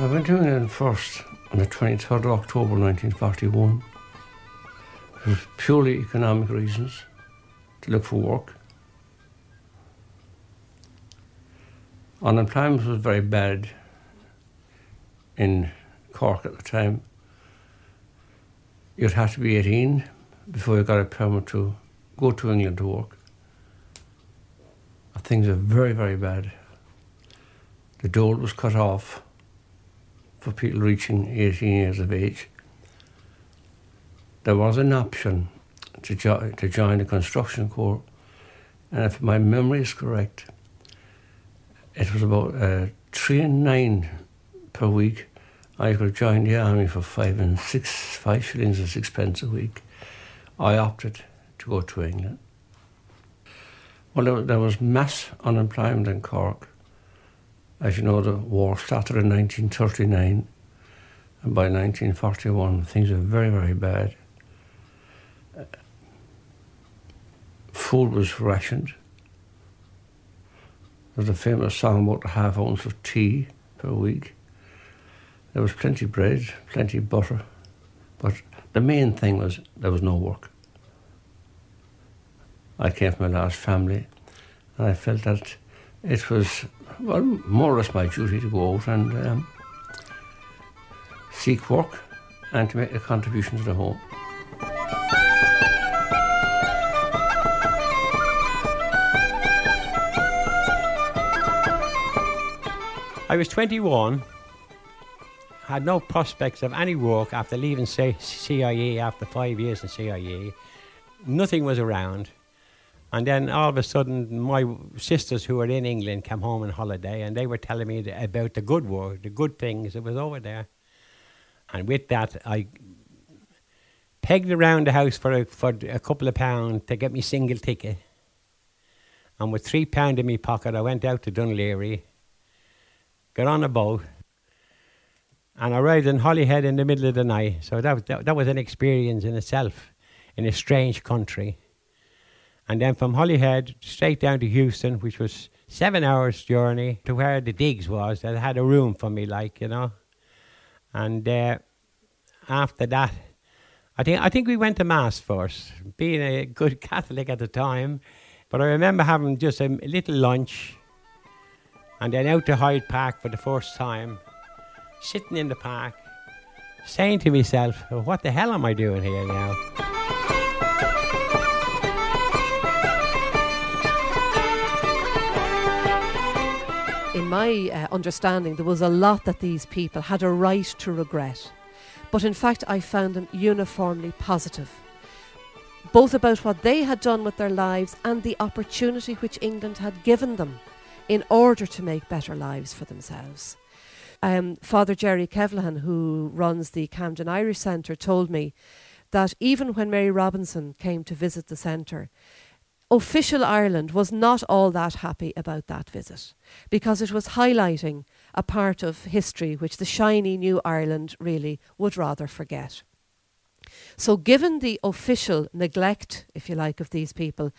I went to England first on the 23rd of October 1941 for purely economic reasons, to look for work. Unemployment was very bad in Cork at the time. You'd have to be 18 before you got a permit to go to England to work. Things are very, very bad. The dole was cut off for people reaching 18 years of age. There was an option to join the construction corps, and if my memory is correct, it was about 3 and 9 per week. I could join the army for 5 shillings and sixpence a week. I opted to go to England. Well, there was mass unemployment in Cork. As you know, the war started in 1939, and by 1941, things were very, very bad. Food was rationed. There was a famous song about ½ ounce of tea per week. There was plenty of bread, plenty of butter, but the main thing was there was no work. I came from a large family, and I felt that it was, well, more or less my duty to go out and seek work and to make a contribution to the home. I was 21, had no prospects of any work after leaving CIE after 5 years in CIE. Nothing was around. And then all of a sudden, my sisters who were in England came home on holiday, and they were telling me about the good work, the good things that was over there. And with that, I pegged around the house for a couple of pounds to get me single ticket. And with £3 in my pocket, I went out to Dun Laoghaire, got on a boat, and arrived in Holyhead in the middle of the night. So that was an experience in itself, in a strange country. And then from Holyhead straight down to Houston, which was 7 hours journey to where the digs was, that had a room for me, like, you know. And after that, I think we went to Mass first, being a good Catholic at the time. But I remember having just a little lunch and then out to Hyde Park for the first time, sitting in the park, saying to myself, what the hell am I doing here now? In my understanding, there was a lot that these people had a right to regret. But in fact, I found them uniformly positive, both about what they had done with their lives and the opportunity which England had given them in order to make better lives for themselves. Father Gerry Kevlahan, who runs the Camden Irish Centre, told me that even when Mary Robinson came to visit the centre, official Ireland was not all that happy about that visit, because it was highlighting a part of history which the shiny new Ireland really would rather forget. So given the official neglect, if you like, of these people,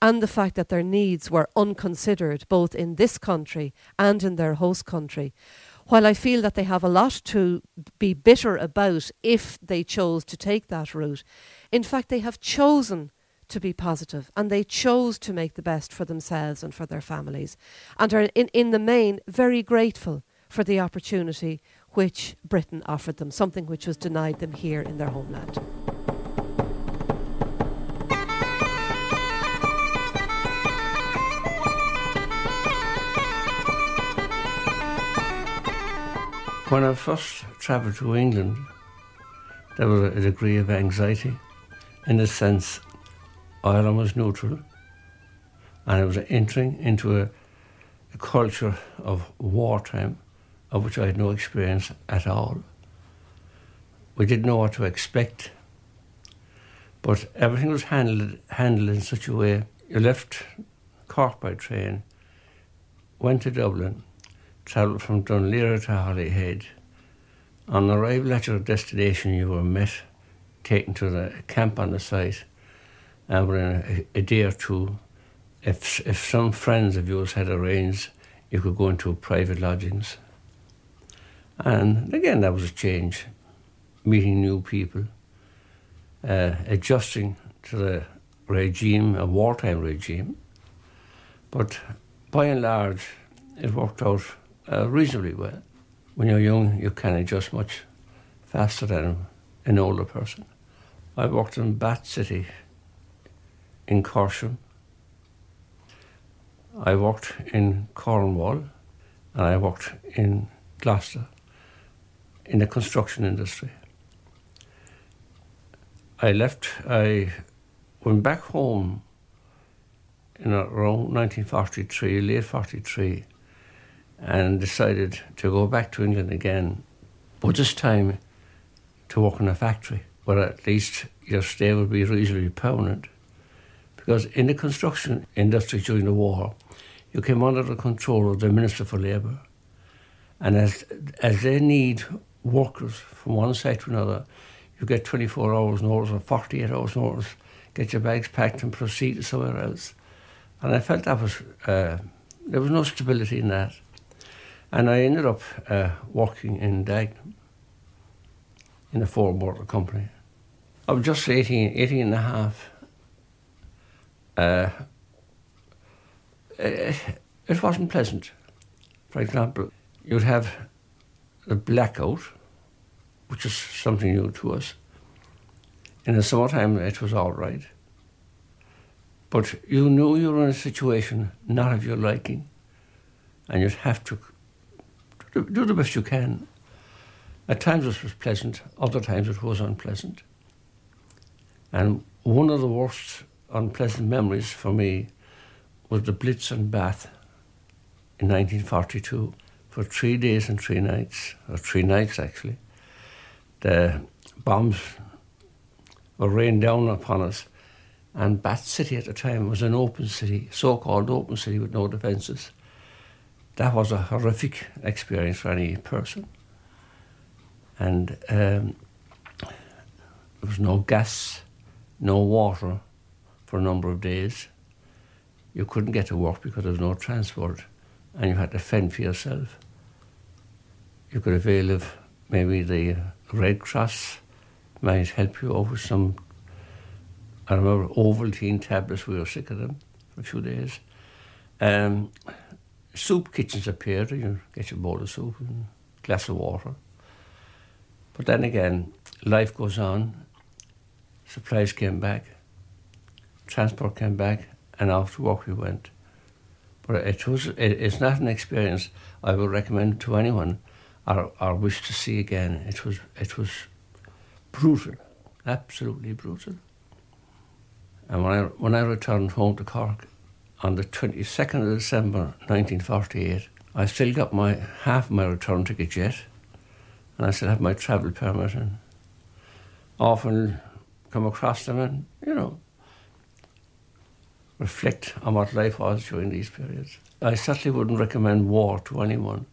and the fact that their needs were unconsidered both in this country and in their host country, while I feel that they have a lot to be bitter about if they chose to take that route, in fact they have chosen to be positive, and they chose to make the best for themselves and for their families, and are in the main very grateful for the opportunity which Britain offered them, something which was denied them here in their homeland. When I first travelled to England, there was a degree of anxiety, in the sense Ireland was neutral, and it was entering into a culture of wartime of which I had no experience at all. We didn't know what to expect, but everything was handled in such a way. You left Cork by train, went to Dublin, travelled from Dun Laoghaire to Holyhead. On arrival at your destination, you were met, taken to the camp on the site, and within a day or two, if some friends of yours had arranged, you could go into private lodgings. And again, that was a change, meeting new people, adjusting to the regime, a wartime regime. But by and large, it worked out reasonably well. When you're young, you can adjust much faster than an older person. I worked in Bat City, in Corsham. I worked in Cornwall, and I worked in Gloucester, in the construction industry. I went back home in around 1943, late 43, and decided to go back to England again, but this time to work in a factory, where at least your stay would be reasonably permanent. Because in the construction industry during the war, you came under the control of the Minister for Labour. And as they need workers from one site to another, you get 24 hours notice or 48 hours notice, get your bags packed and proceed to somewhere else. And I felt that was, there was no stability in that. And I ended up working in Dagenham, in a foreign border company. I was just 18 and a half. It wasn't pleasant. For example, you'd have a blackout, which is something new to us. In the summertime, it was all right. But you knew you were in a situation not of your liking, and you'd have to do the best you can. At times it was pleasant, other times it was unpleasant. And one of the worst unpleasant memories for me was the Blitz in Bath in 1942 for 3 days and 3 nights, or 3 nights actually. The bombs were rained down upon us, and Bat City at the time was an open city, so-called open city with no defences. That was a horrific experience for any person. And there was no gas, no water for a number of days. You couldn't get to work because there was no transport, and you had to fend for yourself. You could avail of maybe the Red Cross might help you out with some, I remember, Ovaltine tablets. We were sick of them for a few days. Soup kitchens appeared. You get your bowl of soup and a glass of water. But then again, life goes on. Supplies came back. Transport came back, and after work we went. But it's not an experience I would recommend to anyone or wish to see again. It was brutal, absolutely brutal. And when I returned home to Cork on the 22nd of December 1948, I still got my half my return ticket yet, and I still have my travel permit, and often come across them and, you know, reflect on what life was during these periods. I certainly wouldn't recommend war to anyone.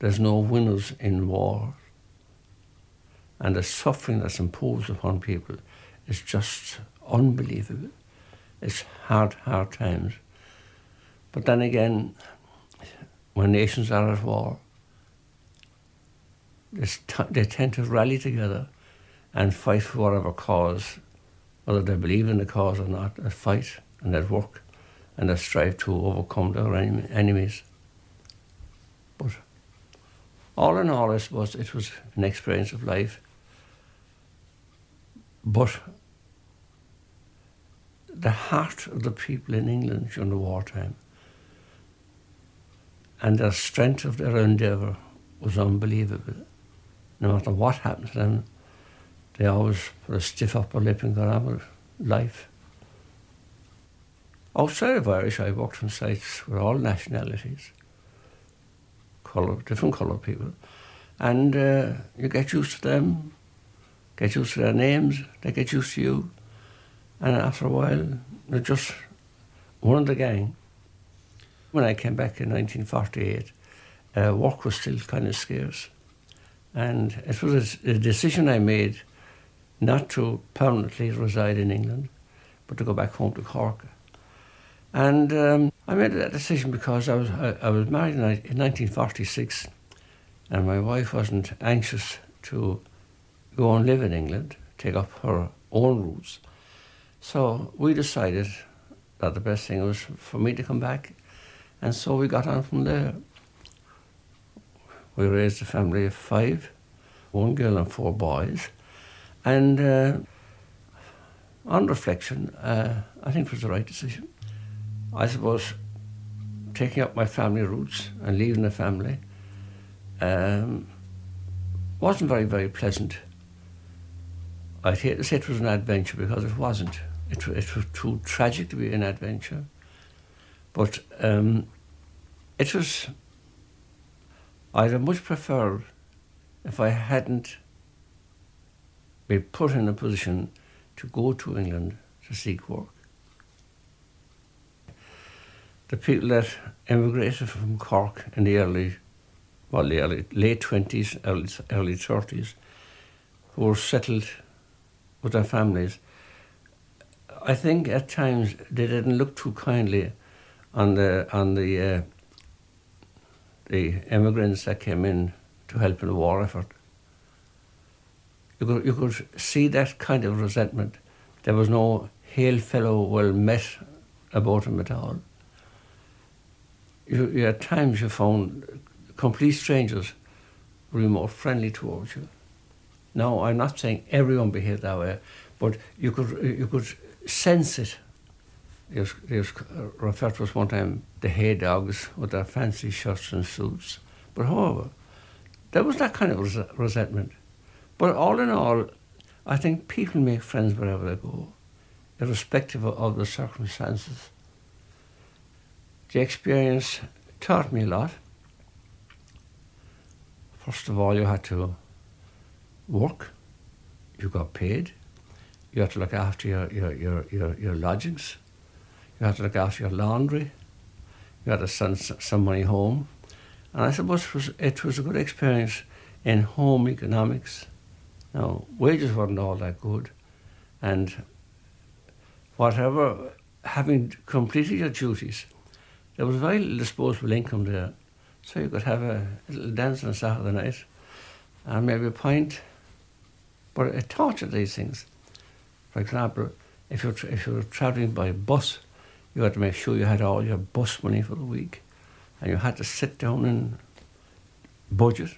There's no winners in war. And the suffering that's imposed upon people is just unbelievable. It's hard, hard times. But then again, when nations are at war, they tend to rally together and fight for whatever cause, whether they believe in the cause or not. They fight and they work and they strive to overcome their enemies. But all in all, I suppose it was an experience of life. But the heart of the people in England during the wartime and the strength of their endeavour was unbelievable. No matter what happened to them, they always put a stiff upper lip and got on with life. Outside of Irish, I worked on sites with all nationalities, different colour people, and you get used to them, get used to their names, they get used to you. And after a while, they're just one of the gang. When I came back in 1948, work was still kind of scarce. And it was a decision I made not to permanently reside in England, but to go back home to Cork. And I made that decision because I was married in 1946 And my wife wasn't anxious to go and live in England, take up her own roots. So we decided that the best thing was for me to come back. And so we got on from there. We raised a family of five, one girl and four boys. And on reflection, I think it was the right decision. I suppose taking up my family roots and leaving the family wasn't very, very pleasant. I'd hate to say it was an adventure because it wasn't. It was too tragic to be an adventure. But it was, I'd have much preferred if I hadn't been put in a position to go to England to seek work. The people that emigrated from Cork in the late 20s, early 30s, who were settled with their families, I think at times they didn't look too kindly on the immigrants that came in to help in the war effort. You could see that kind of resentment. There was no hail fellow well met about him at all. You at times you found complete strangers were more friendly towards you. Now, I'm not saying everyone behaved that way, but you could sense it. They was referred to us one time, the hay dogs with their fancy shirts and suits. But however, there was that kind of resentment. But all in all, I think people make friends wherever they go, irrespective of the circumstances. The experience taught me a lot. First of all, you had to work, you got paid, you had to look after your lodgings, you had to look after your laundry, you had to send some money home. And I suppose it was a good experience in home economics. Now, wages weren't all that good, and whatever, having completed your duties, there was very little disposable income there. So you could have a little dance on a Saturday night and maybe a pint, but it taught you these things. For example, if you were travelling by bus, you had to make sure you had all your bus money for the week, and you had to sit down and budget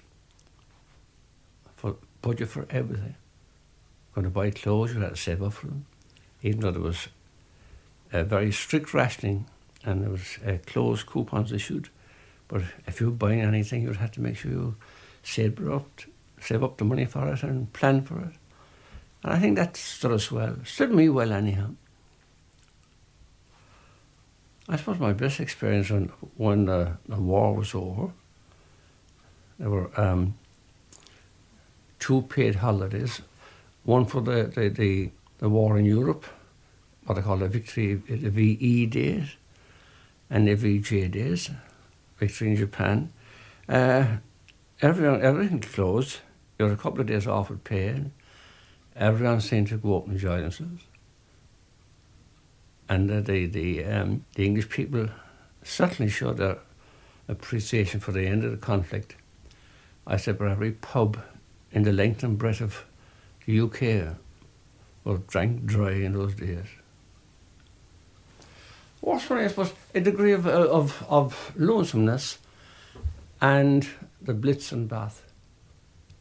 for everything. Going to buy clothes, you had to save up for them, even though there was a very strict rationing and there was clothes coupons issued. But if you were buying anything, you'd have to make sure you save up the money for it and plan for it. And I think that stood us well. Stood me well, anyhow. I suppose my best experience when the war was over, there were two paid holidays, one for the war in Europe, what they call the VE days, and the VJ days, victory in Japan. Everything closed. There were a couple of days off with pay. Everyone seemed to go up and enjoy themselves. And the English people certainly showed their appreciation for the end of the conflict. I said, but every pub in the length and breadth of the UK was drank dry in those days. Also, I suppose, a degree of lonesomeness and the Blitz in Bath.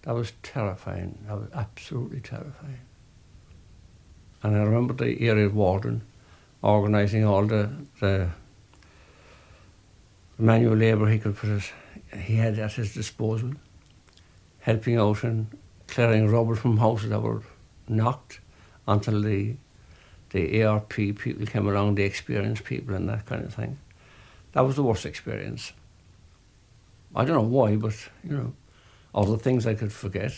That was terrifying. That was absolutely terrifying. And I remember the area warden organising all the manual labour he had at his disposal, helping out and clearing rubble from houses that were knocked until the ARP people came along, the experienced people and that kind of thing. That was the worst experience. I don't know why, but, you know, all the things I could forget.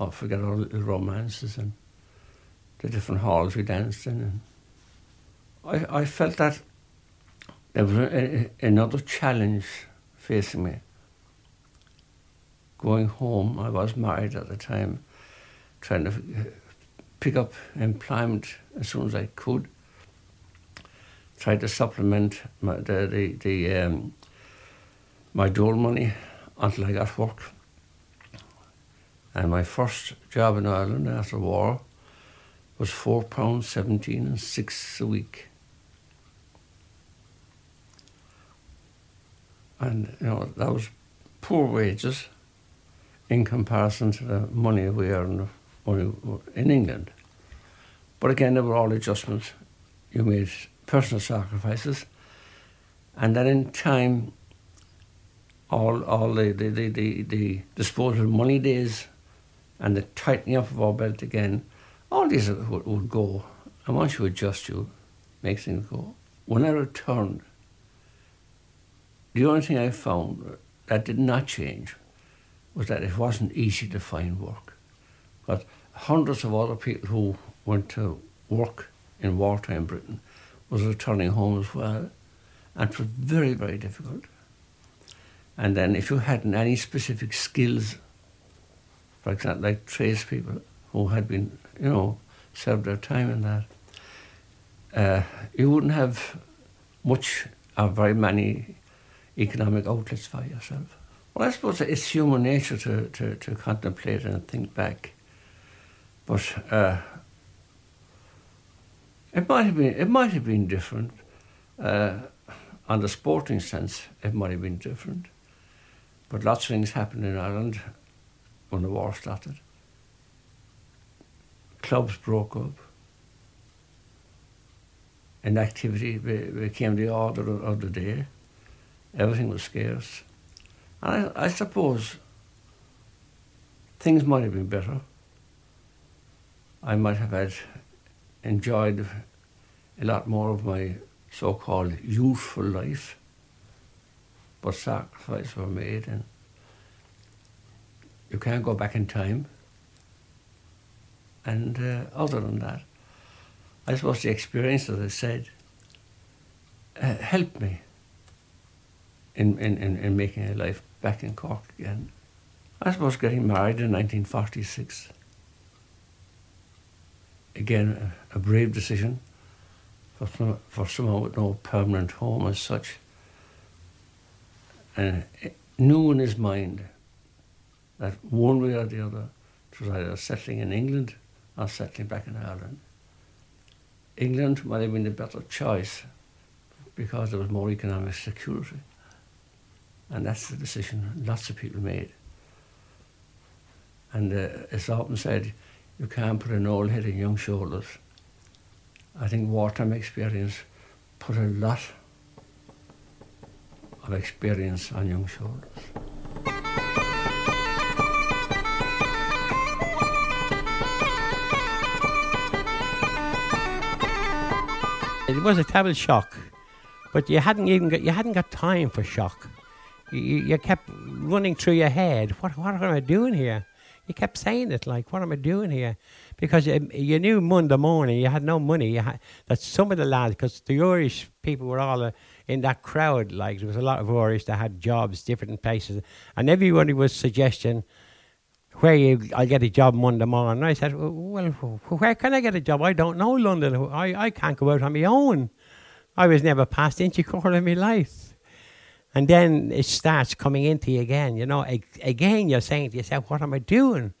I'll forget our little romances and the different halls we danced in. And I felt that there was another challenge facing me. Going home, I was married at the time, trying to pick up employment as soon as I could. Tried to supplement my dole money until I got work. And my first job in Ireland after the war was £4.17 and 6 a week. And, you know, that was poor wages in comparison to the money we earned in England. But again, there were all adjustments. You made personal sacrifices. And then in time, all the disposal of money days and the tightening up of our belt again, all these would go. And once you adjust, you make things go. When I returned, the only thing I found that did not change was that it wasn't easy to find work. But hundreds of other people who went to work in wartime Britain was returning home as well, and it was very, very difficult. And then if you hadn't any specific skills, for example, like tradespeople who had been, you know, served their time in that, you wouldn't have much or very many economic outlets for yourself. Well, I suppose it's human nature to contemplate and think back. But it might have been different. On the sporting sense, it might have been different. But lots of things happened in Ireland when the war started. Clubs broke up. Inactivity became the order of the day. Everything was scarce. And I suppose things might have been better. I might have enjoyed a lot more of my so-called youthful life, but sacrifices were made, and you can't go back in time. And other than that, I suppose the experience, as I said, helped me in making a life back in Cork again. I suppose getting married in 1946, again, a brave decision for someone with no permanent home as such. And it knew in his mind that one way or the other, it was either settling in England or settling back in Ireland. England might have been the better choice because there was more economic security. And that's the decision lots of people made. And it's often said, you can't put an old head in young shoulders. I think wartime experience put a lot of experience on young shoulders. It was a terrible shock, but you hadn't got time for shock. You kept running through your head, what am I doing here? You kept saying it, like, what am I doing here? Because you knew Monday morning, you had no money. That some of the lads, because the Irish people were all in that crowd, like, there was a lot of Irish that had jobs, different places. And everybody was suggesting, I'll get a job Monday morning. And I said, well, where can I get a job? I don't know London. I can't go out on my own. I was never past Inchicore in my life. And then it starts coming into you again, you know. Again, you're saying to yourself, what am I doing?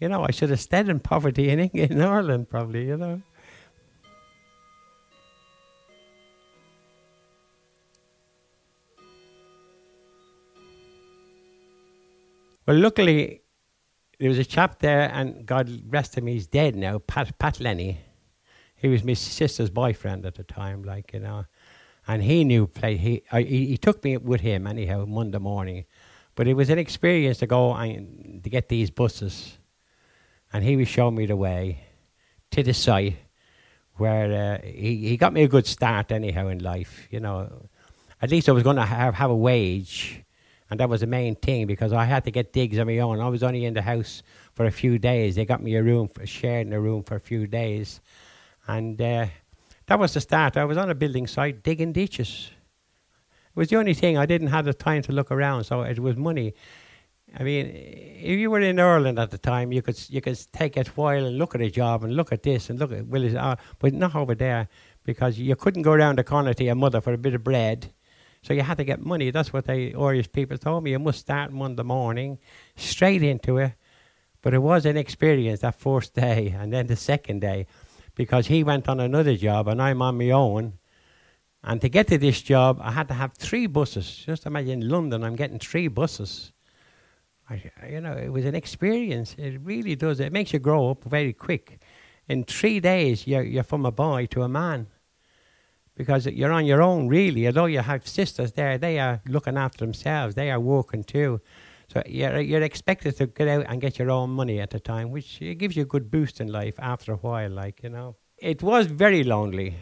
You know, I should have stayed in poverty in England, in Ireland, probably, you know. Well, luckily, there was a chap there, and God rest him, he's dead now, Pat Lenny. He was my sister's boyfriend at the time, like, you know. And he knew play. He took me with him anyhow Monday morning, but it was an experience to go and to get these buses, and he was showing me the way to the site where he got me a good start anyhow in life. You know, at least I was going to have a wage, and that was the main thing because I had to get digs on my own. I was only in the house for a few days. They got me a room, shared in a room for a few days, and. That was the start. I was on a building site digging ditches. It was the only thing. I didn't have the time to look around, so it was money. I mean, if you were in Ireland at the time, you could take a while and look at a job and look at this and look at Willis, but not over there because you couldn't go around the corner to your mother for a bit of bread. So you had to get money. That's what the Irish people told me. You must start Monday morning, straight into it. But it was an experience, that first day, and then the second day, because he went on another job and I'm on my own. And to get to this job, I had to have 3 buses. Just imagine London, I'm getting 3 buses. You know, it was an experience. It really does. It makes you grow up very quick. In 3 days, you're from a boy to a man, because you're on your own, really. Although you have sisters there, they are looking after themselves. They are working too. So you're expected to get out and get your own money at the time, which gives you a good boost in life after a while, like, you know. It was very lonely,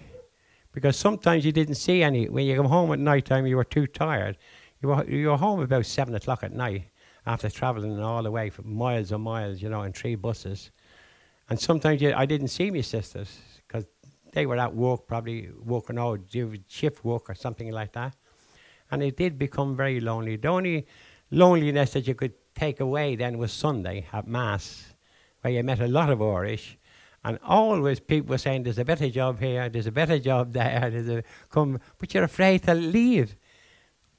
because sometimes you didn't see any. When you come home at night time, you were too tired. You were home about 7 o'clock at night after travelling all the way for miles and miles, you know, in 3 buses. And sometimes I didn't see my sisters because they were at work, probably working out, shift work or something like that. And it did become very lonely. The only loneliness that you could take away then was Sunday at Mass, where you met a lot of Irish. And always people were saying, there's a better job here, there's a better job there, but you're afraid to leave.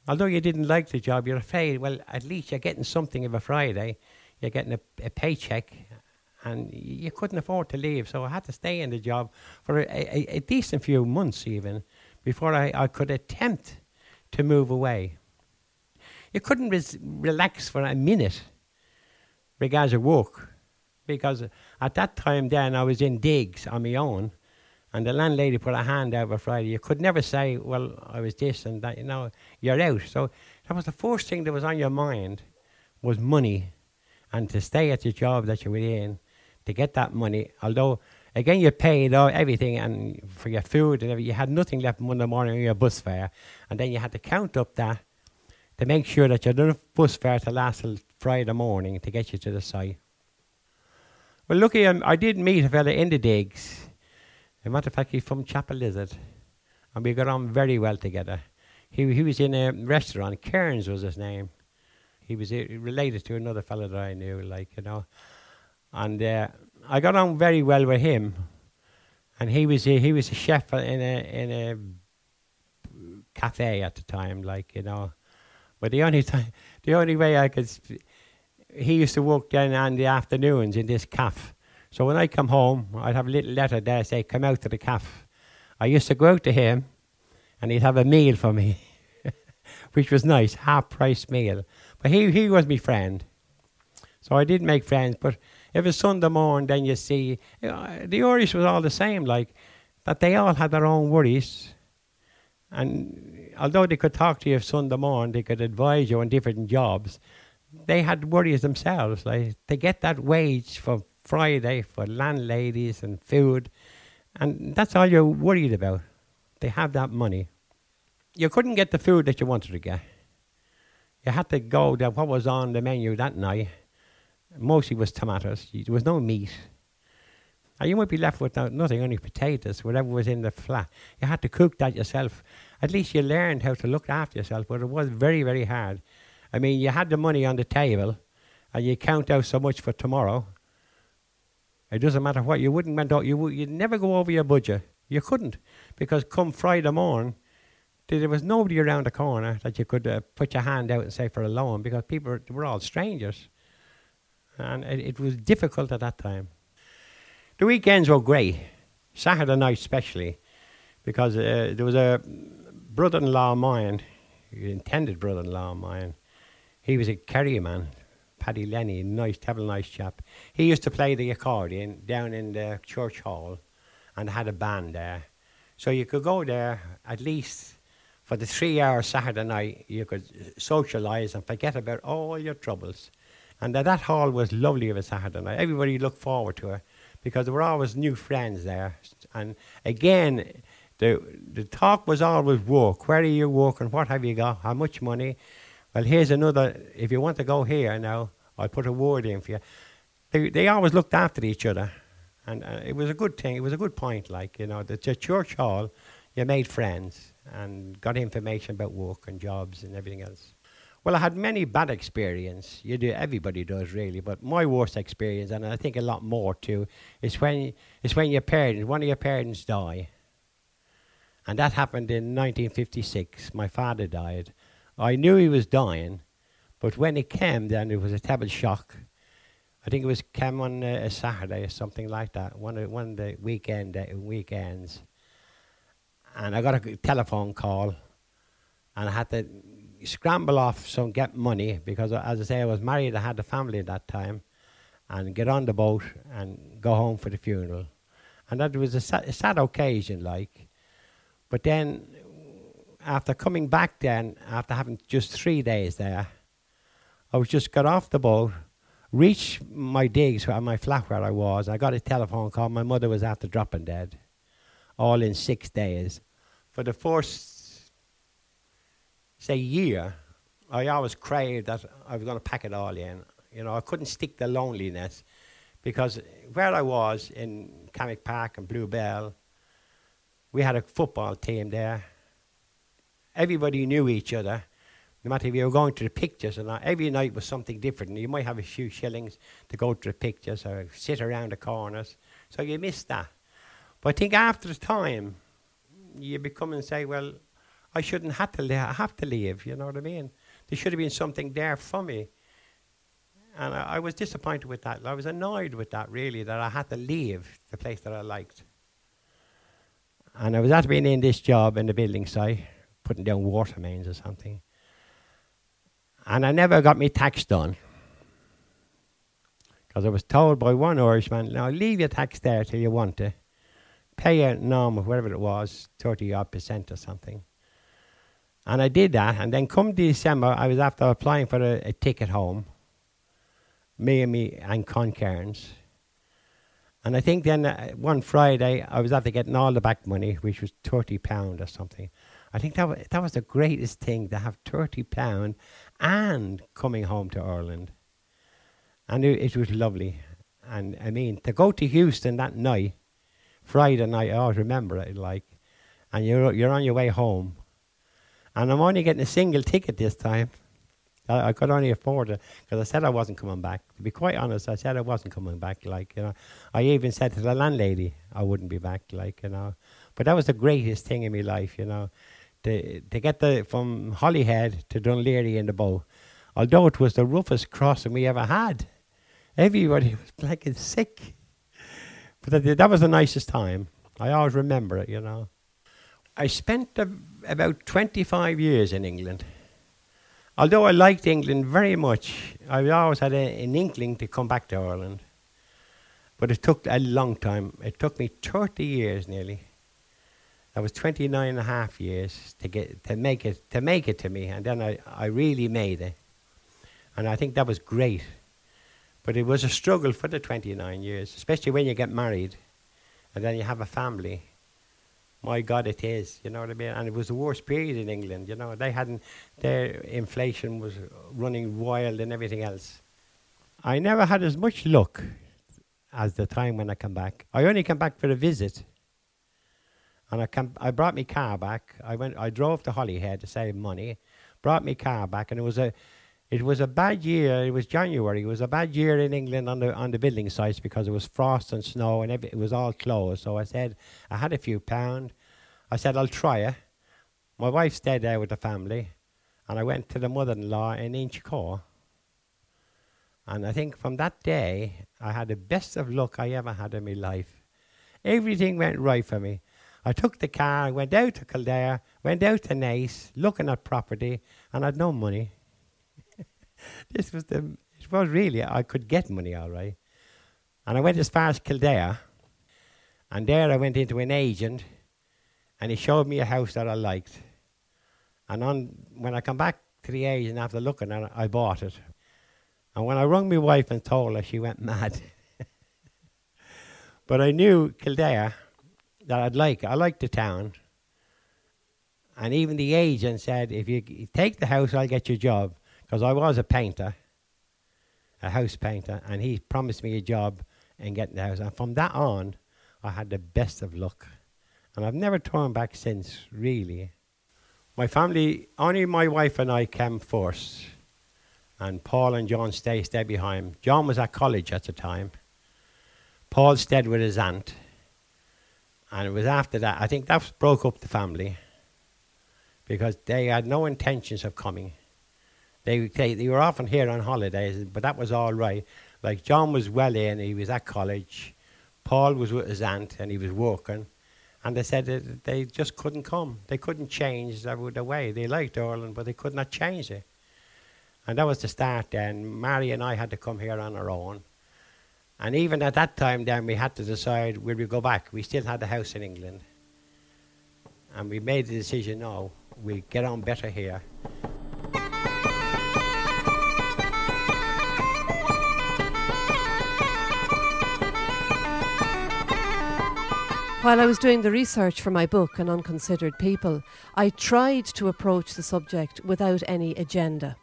Although you didn't like the job, you're afraid, well, at least you're getting something of a Friday. You're getting a paycheck, and you couldn't afford to leave. So I had to stay in the job for a decent few months even before I could attempt to move away. You couldn't relax for a minute regards of work, because at that time then I was in digs on my own, and the landlady put a hand out for Friday. You could never say, well, I was this and that, you know, you're out. So that was the first thing that was on your mind, was money, and to stay at the job that you were in, to get that money. Although, again, you paid everything and for your food and everything. You had nothing left Monday morning on your bus fare, and then you had to count up that to make sure that you had enough bus fare to last till Friday morning to get you to the site. Well, lucky I did meet a fella in the digs. As a matter of fact, he's from Chapelizod, and we got on very well together. He was in a restaurant. Cairns was his name. He was related to another fella that I knew, like, you know. And I got on very well with him. And he was a chef in a cafe at the time, like, you know. But the only way I could, he used to work then in the afternoons in this cafe. So when I come home, I'd have a little letter there say, come out to the cafe. I used to go out to him, and he'd have a meal for me, which was nice, half-price meal. But he was my friend. So I did make friends, but it was Sunday morning, then you see, you know, the Irish was all the same, like, that they all had their own worries. And although they could talk to you Sunday morning, they could advise you on different jobs, they had worries themselves, like, to get that wage for Friday, for landladies and food, and that's all you're worried about. They have that money. You couldn't get the food that you wanted to get. You had to go to what was on the menu that night. Mostly was tomatoes. There was no meat. And you might be left with nothing, only potatoes, whatever was in the flat. You had to cook that yourself. At least you learned how to look after yourself, but it was very, very hard. I mean, you had the money on the table, and you count out so much for tomorrow. It doesn't matter what. You wouldn't went out. You'd never go over your budget. You couldn't, because come Friday morning, there was nobody around the corner that you could put your hand out and say for a loan, because people were all strangers. And it was difficult at that time. The weekends were great, Saturday night especially, because there was a brother-in-law of mine, intended brother-in-law of mine. He was a Kerry man, Paddy Lenny, nice, terrible nice chap. He used to play the accordion down in the church hall and had a band there. So you could go there at least for the 3 hours Saturday night, you could socialise and forget about all your troubles. And that hall was lovely of a Saturday night. Everybody looked forward to it, because there were always new friends there. And again, the talk was always work. Where are you working? What have you got? How much money? Well, here's another. If you want to go here now, I'll put a word in for you. They always looked after each other. And it was a good thing. It was a good point, like, you know, the church hall, you made friends and got information about work and jobs and everything else. Well, I had many bad experiences. You do, everybody does really, but my worst experience, and I think a lot more too, is when your parents, one of your parents die, And that happened in 1956. My father died. I knew he was dying, but when he came, then it was a terrible shock. I think it was came on a Saturday or something like that, one of the weekends. And I got a telephone call, and I had to scramble off some get money because, as I say, I was married. I had a family at that time, and get on the boat and go home for the funeral. And that was a sad occasion, like. But then, after coming back then, after having just 3 days there, I was just got off the boat, reached my digs, my flat where I was. I got a telephone call. My mother was after dropping dead, all in 6 days. For the first, say, year, I always craved that I was going to pack it all in. You know, I couldn't stick the loneliness because where I was in Cammack Park and Blue Bell, we had a football team there. Everybody knew each other. No matter if you were going to the pictures or not, every night was something different. You might have a few shillings to go to the pictures or sit around the corners. So you miss that. But I think after time, you become and say, well, I shouldn't have to leave, you know what I mean? There should have been something there for me. And I was disappointed with that. I was annoyed with that, really, that I had to leave the place that I liked. And I was after being in this job in the building site, putting down water mains or something. And I never got my tax done. Because I was told by one Irishman, now leave your tax there till you want to. Pay your normal, whatever it was, 30-odd% or something. And I did that. And then come December, I was after applying for a ticket home. Me and Con Cairns. And I think then one Friday, I was after getting all the back money, which was £30 or something. I think that was the greatest thing, to have £30 and coming home to Ireland. And it was lovely. And I mean, to go to Houston that night, Friday night, I always remember it, like, and you're on your way home. And I'm only getting a single ticket this time. I could only afford it, because I said I wasn't coming back. To be quite honest, I said I wasn't coming back, like, you know. I even said to the landlady I wouldn't be back, like, you know. But that was the greatest thing in my life, you know, to get from Holyhead to Dun Laoghaire in the boat, although it was the roughest crossing we ever had. Everybody was blanking sick. But that was the nicest time. I always remember it, you know. I spent about 25 years in England. Although I liked England very much, I always had an inkling to come back to Ireland. But it took a long time. It took me 30 years nearly. I was 29 and a half years to make it to me, and then I really made it. And I think that was great. But it was a struggle for the 29 years, especially when you get married and then you have a family. My God, it is, you know what I mean? And it was the worst period in England, you know. Their inflation was running wild and everything else. I never had as much luck as the time when I come back. I only came back for a visit. And I brought my car back. I drove to Holyhead to save money, brought my car back, and it was a bad year. It was January. It was a bad year in England on the building sites because it was frost and snow and it was all closed. So I said, I had a few pound. I said, I'll try it. My wife stayed there with the family and I went to the mother-in-law in Inchicore. And I think from that day, I had the best of luck I ever had in my life. Everything went right for me. I took the car, went out to Kildare, went out to Nace, looking at property, and I had no money. It was really, I could get money all right. And I went as far as Kildare, and there I went into an agent, and he showed me a house that I liked. And when I come back to the agent after looking at it, I bought it. And when I rung my wife and told her, she went mad. But I knew Kildare, that I liked the town. And even the agent said, if you take the house, I'll get you a job. Because I was a painter, a house painter, and he promised me a job in getting the house. And from that on, I had the best of luck. And I've never turned back since, really. My family, only my wife and I came first. And Paul and John stayed behind. John was at college at the time. Paul stayed with his aunt. And it was after that, I think that broke up the family because they had no intentions of coming. They were often here on holidays, but that was all right. Like John was well in, he was at college. Paul was with his aunt and he was working. And they said that they just couldn't come. They couldn't change the way. They liked Ireland, but they could not change it. And that was the start then. Mary and I had to come here on our own. And even at that time then, we had to decide, will we go back? We still had the house in England. And we made the decision, no, we'll get on better here. While I was doing the research for my book, An Unconsidered People, I tried to approach the subject without any agenda.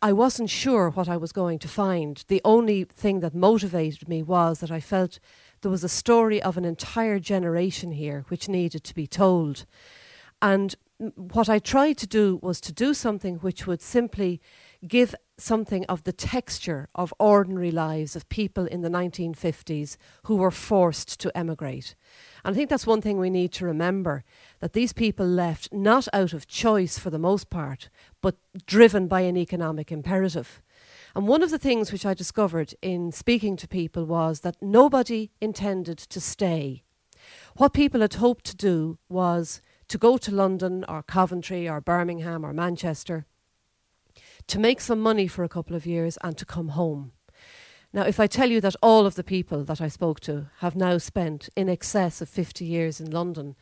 I wasn't sure what I was going to find. The only thing that motivated me was that I felt there was a story of an entire generation here which needed to be told. And what I tried to do was to do something which would simply give something of the texture of ordinary lives of people in the 1950s who were forced to emigrate. And I think that's one thing we need to remember, that these people left not out of choice for the most part, but driven by an economic imperative. And one of the things which I discovered in speaking to people was that nobody intended to stay. What people had hoped to do was to go to London or Coventry or Birmingham or Manchester to make some money for a couple of years and to come home. Now, if I tell you that all of the people that I spoke to have now spent in excess of 50 years in London,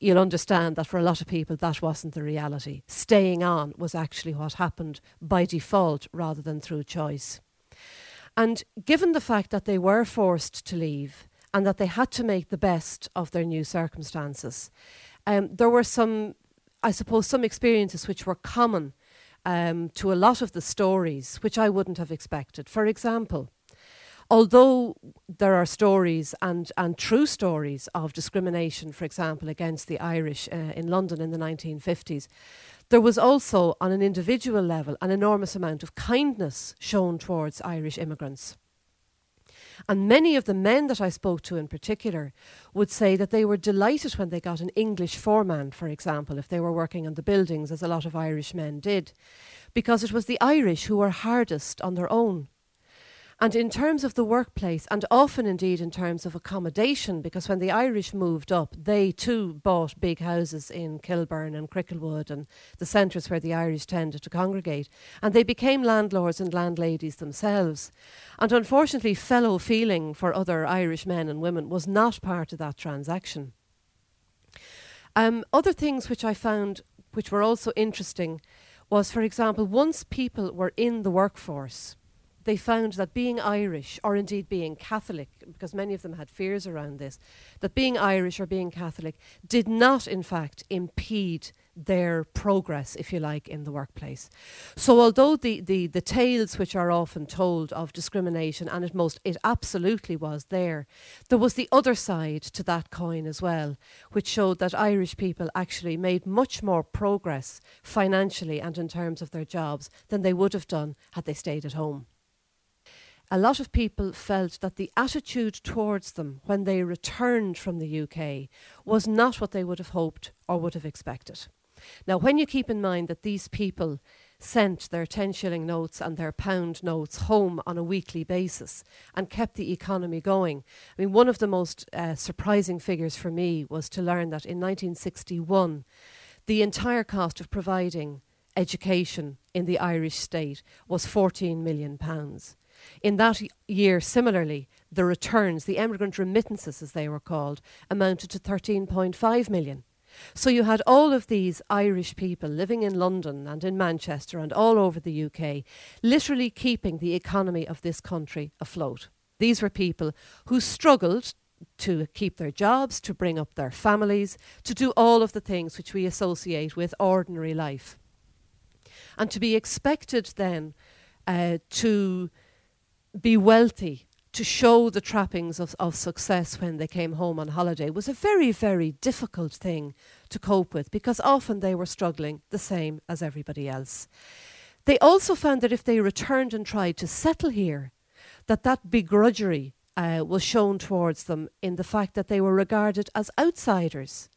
you'll understand that for a lot of people that wasn't the reality. Staying on was actually what happened by default rather than through choice. And given the fact that they were forced to leave and that they had to make the best of their new circumstances, there were some, I suppose, some experiences which were common to a lot of the stories, which I wouldn't have expected. For example, although there are stories and true stories of discrimination, for example, against the Irish in London in the 1950s, there was also, on an individual level, an enormous amount of kindness shown towards Irish immigrants. And many of the men that I spoke to in particular would say that they were delighted when they got an English foreman, for example, if they were working on the buildings, as a lot of Irish men did, because it was the Irish who were hardest on their own. And in terms of the workplace, and often indeed in terms of accommodation, because when the Irish moved up, they too bought big houses in Kilburn and Cricklewood and the centres where the Irish tended to congregate, and they became landlords and landladies themselves. And unfortunately, fellow feeling for other Irish men and women was not part of that transaction. Other things which I found which were also interesting was, for example, once people were in the workforce, they found that being Irish, or indeed being Catholic, because many of them had fears around this, that being Irish or being Catholic did not, in fact, impede their progress, if you like, in the workplace. So although the tales which are often told of discrimination, and it absolutely was there was the other side to that coin as well, which showed that Irish people actually made much more progress financially and in terms of their jobs than they would have done had they stayed at home. A lot of people felt that the attitude towards them when they returned from the UK was not what they would have hoped or would have expected. Now, when you keep in mind that these people sent their 10-shilling notes and their pound notes home on a weekly basis and kept the economy going, I mean, one of the most surprising figures for me was to learn that in 1961, the entire cost of providing education in the Irish state was £14 million. In that year, similarly, the returns, the emigrant remittances as they were called, amounted to 13.5 million. So you had all of these Irish people living in London and in Manchester and all over the UK, literally keeping the economy of this country afloat. These were people who struggled to keep their jobs, to bring up their families, to do all of the things which we associate with ordinary life. And to be expected then to be wealthy, to show the trappings of success when they came home on holiday was a very, very difficult thing to cope with, because often they were struggling the same as everybody else. They also found that if they returned and tried to settle here, that begrudgery was shown towards them in the fact that they were regarded as outsiders.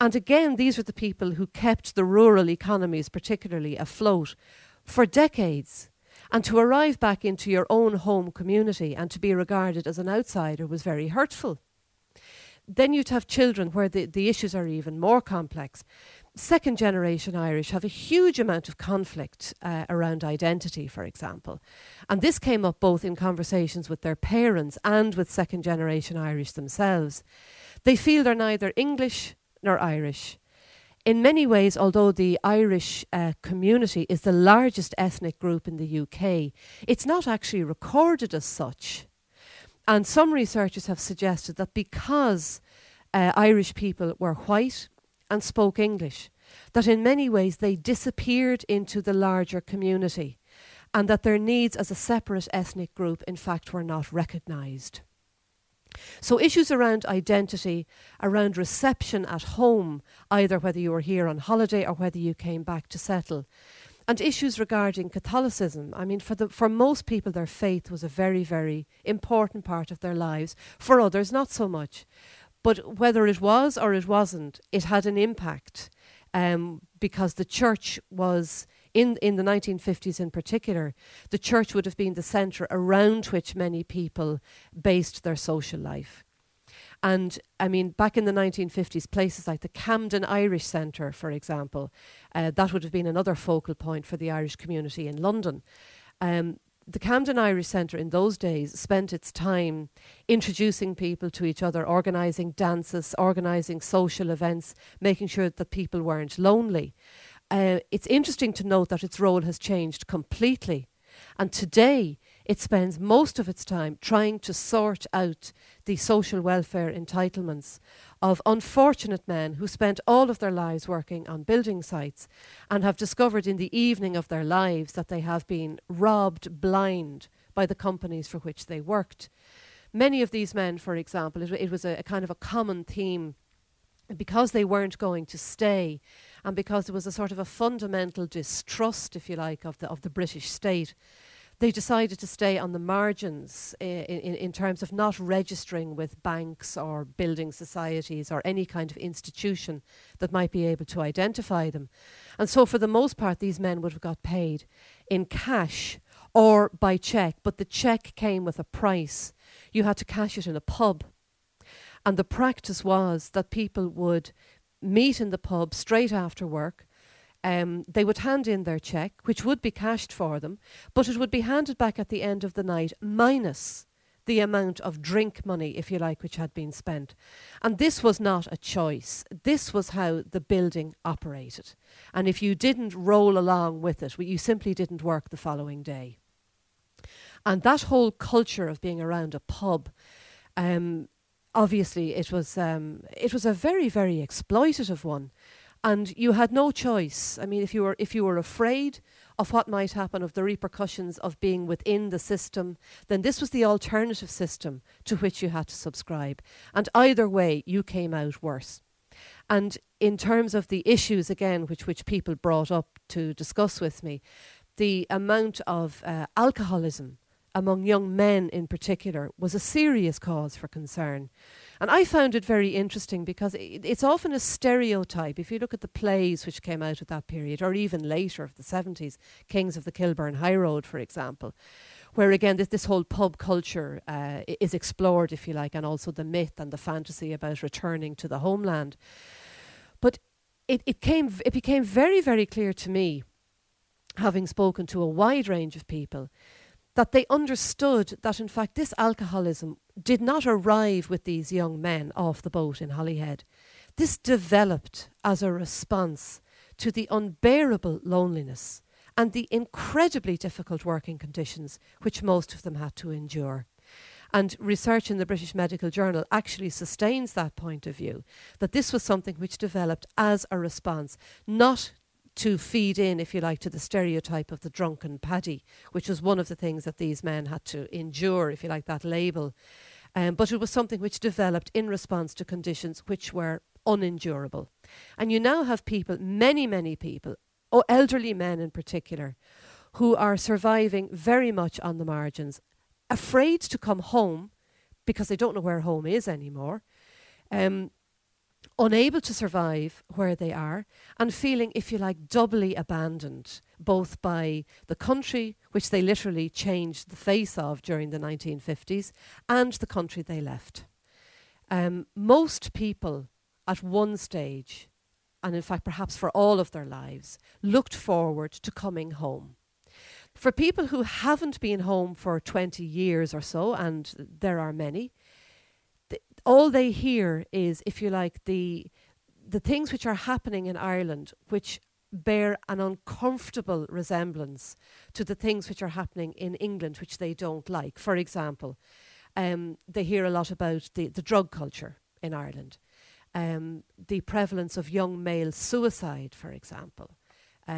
And again, these were the people who kept the rural economies particularly afloat for decades. And to arrive back into your own home community and to be regarded as an outsider was very hurtful. Then you'd have children where the issues are even more complex. Second generation Irish have a huge amount of conflict around identity, for example. And this came up both in conversations with their parents and with second generation Irish themselves. They feel they're neither English nor Irish. In many ways, although the Irish community is the largest ethnic group in the UK, it's not actually recorded as such. And some researchers have suggested that because Irish people were white and spoke English, that in many ways they disappeared into the larger community and that their needs as a separate ethnic group, in fact, were not recognised. So issues around identity, around reception at home, either whether you were here on holiday or whether you came back to settle, and issues regarding Catholicism. I mean, for most people, their faith was a very, very important part of their lives. For others, not so much. But whether it was or it wasn't, it had an impact because the church was... In the 1950s in particular, the church would have been the centre around which many people based their social life. And, I mean, back in the 1950s, places like the Camden Irish Centre, for example, that would have been another focal point for the Irish community in London. The Camden Irish Centre in those days spent its time introducing people to each other, organising dances, organising social events, making sure that people weren't lonely. It's interesting to note that its role has changed completely. And today, it spends most of its time trying to sort out the social welfare entitlements of unfortunate men who spent all of their lives working on building sites and have discovered in the evening of their lives that they have been robbed blind by the companies for which they worked. Many of these men, for example, it was a kind of a common theme. Because they weren't going to stay and because there was a sort of a fundamental distrust, if you like, of the British state, they decided to stay on the margins in terms of not registering with banks or building societies or any kind of institution that might be able to identify them. And so for the most part, these men would have got paid in cash or by cheque, but the cheque came with a price. You had to cash it in a pub. And the practice was that people would meet in the pub straight after work. They would hand in their cheque, which would be cashed for them, but it would be handed back at the end of the night minus the amount of drink money, if you like, which had been spent. And this was not a choice. This was how the building operated. And if you didn't roll along with it, you simply didn't work the following day. And that whole culture of being around a pub... Obviously, it was a very, very exploitative one, and you had no choice. I mean, if you were afraid of what might happen, of the repercussions of being within the system, then this was the alternative system to which you had to subscribe. And either way, you came out worse. And in terms of the issues, again, which people brought up to discuss with me, the amount of alcoholism among young men in particular, was a serious cause for concern. And I found it very interesting because it's often a stereotype. If you look at the plays which came out at that period, or even later of the 70s, Kings of the Kilburn High Road, for example, where again this whole pub culture is explored, if you like, and also the myth and the fantasy about returning to the homeland. But it became very, very clear to me, having spoken to a wide range of people, that they understood that, in fact, this alcoholism did not arrive with these young men off the boat in Holyhead. This developed as a response to the unbearable loneliness and the incredibly difficult working conditions which most of them had to endure. And research in the British Medical Journal actually sustains that point of view, that this was something which developed as a response, not to feed in, if you like, to the stereotype of the drunken Paddy, which was one of the things that these men had to endure, if you like, that label. But it was something which developed in response to conditions which were unendurable. And you now have people, many, many people, elderly men in particular, who are surviving very much on the margins, afraid to come home because they don't know where home is anymore, unable to survive where they are, and feeling, if you like, doubly abandoned, both by the country, which they literally changed the face of during the 1950s, and the country they left. Most people at one stage, and in fact perhaps for all of their lives, looked forward to coming home. For people who haven't been home for 20 years or so, and there are many, all they hear is, if you like, the things which are happening in Ireland, which bear an uncomfortable resemblance to the things which are happening in England, which they don't like. For example, they hear a lot about the drug culture in Ireland, the prevalence of young male suicide, for example,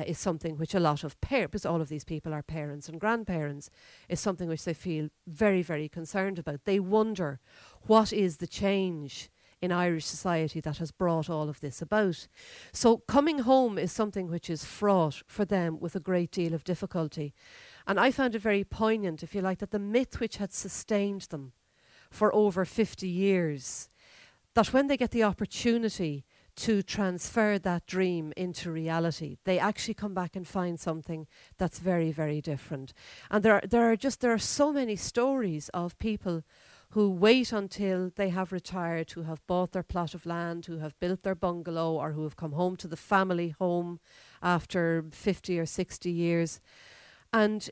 is something which a lot of parents, because all of these people are parents and grandparents, is something which they feel very, very concerned about. They wonder, what is the change in Irish society that has brought all of this about? So coming home is something which is fraught for them with a great deal of difficulty. And I found it very poignant, if you like, that the myth which had sustained them for over 50 years, that when they get the opportunity to transfer that dream into reality, they actually come back and find something that's very, very different. And there are so many stories of people who wait until they have retired, who have bought their plot of land, who have built their bungalow, or who have come home to the family home after 50 or 60 years. And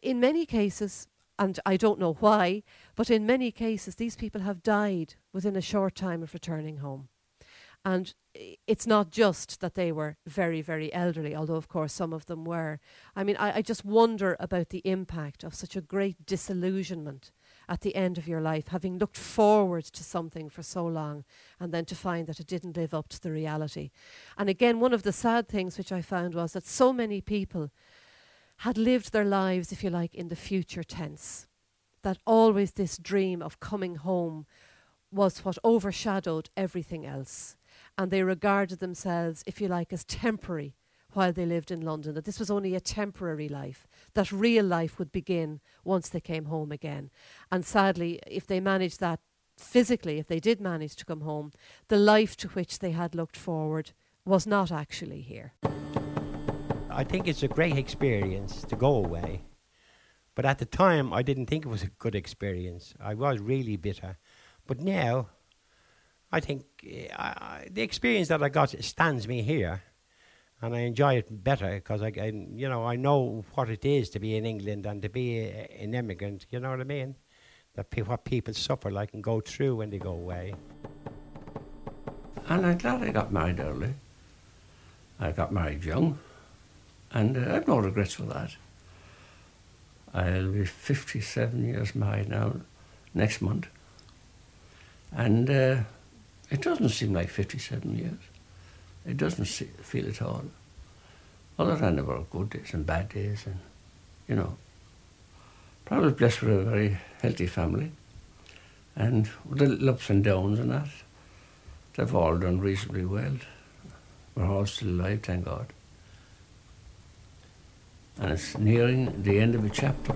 in many cases, and I don't know why, but in many cases, these people have died within a short time of returning home. And it's not just that they were very, very elderly, although, of course, some of them were. I mean, I just wonder about the impact of such a great disillusionment at the end of your life, having looked forward to something for so long and then to find that it didn't live up to the reality. And again, one of the sad things which I found was that so many people had lived their lives, if you like, in the future tense, that always this dream of coming home was what overshadowed everything else. And they regarded themselves, if you like, as temporary while they lived in London, that this was only a temporary life, that real life would begin once they came home again. And sadly, if they managed that physically, if they did manage to come home, the life to which they had looked forward was not actually here. I think it's a great experience to go away. But at the time, I didn't think it was a good experience. I was really bitter. But now, I think the experience that I got stands me here, and I enjoy it better because I know what it is to be in England and to be an immigrant. You know what I mean? That what people suffer like and go through when they go away. And I'm glad I got married early. I got married young, and I've no regrets for that. I'll be 57 years married now next month, and. It doesn't seem like 57 years. It doesn't feel at all. Other than there were good days and bad days, and you know. But I was blessed with a very healthy family, and with the little ups and downs and that, they've all done reasonably well. We're all still alive, thank God. And it's nearing the end of a chapter.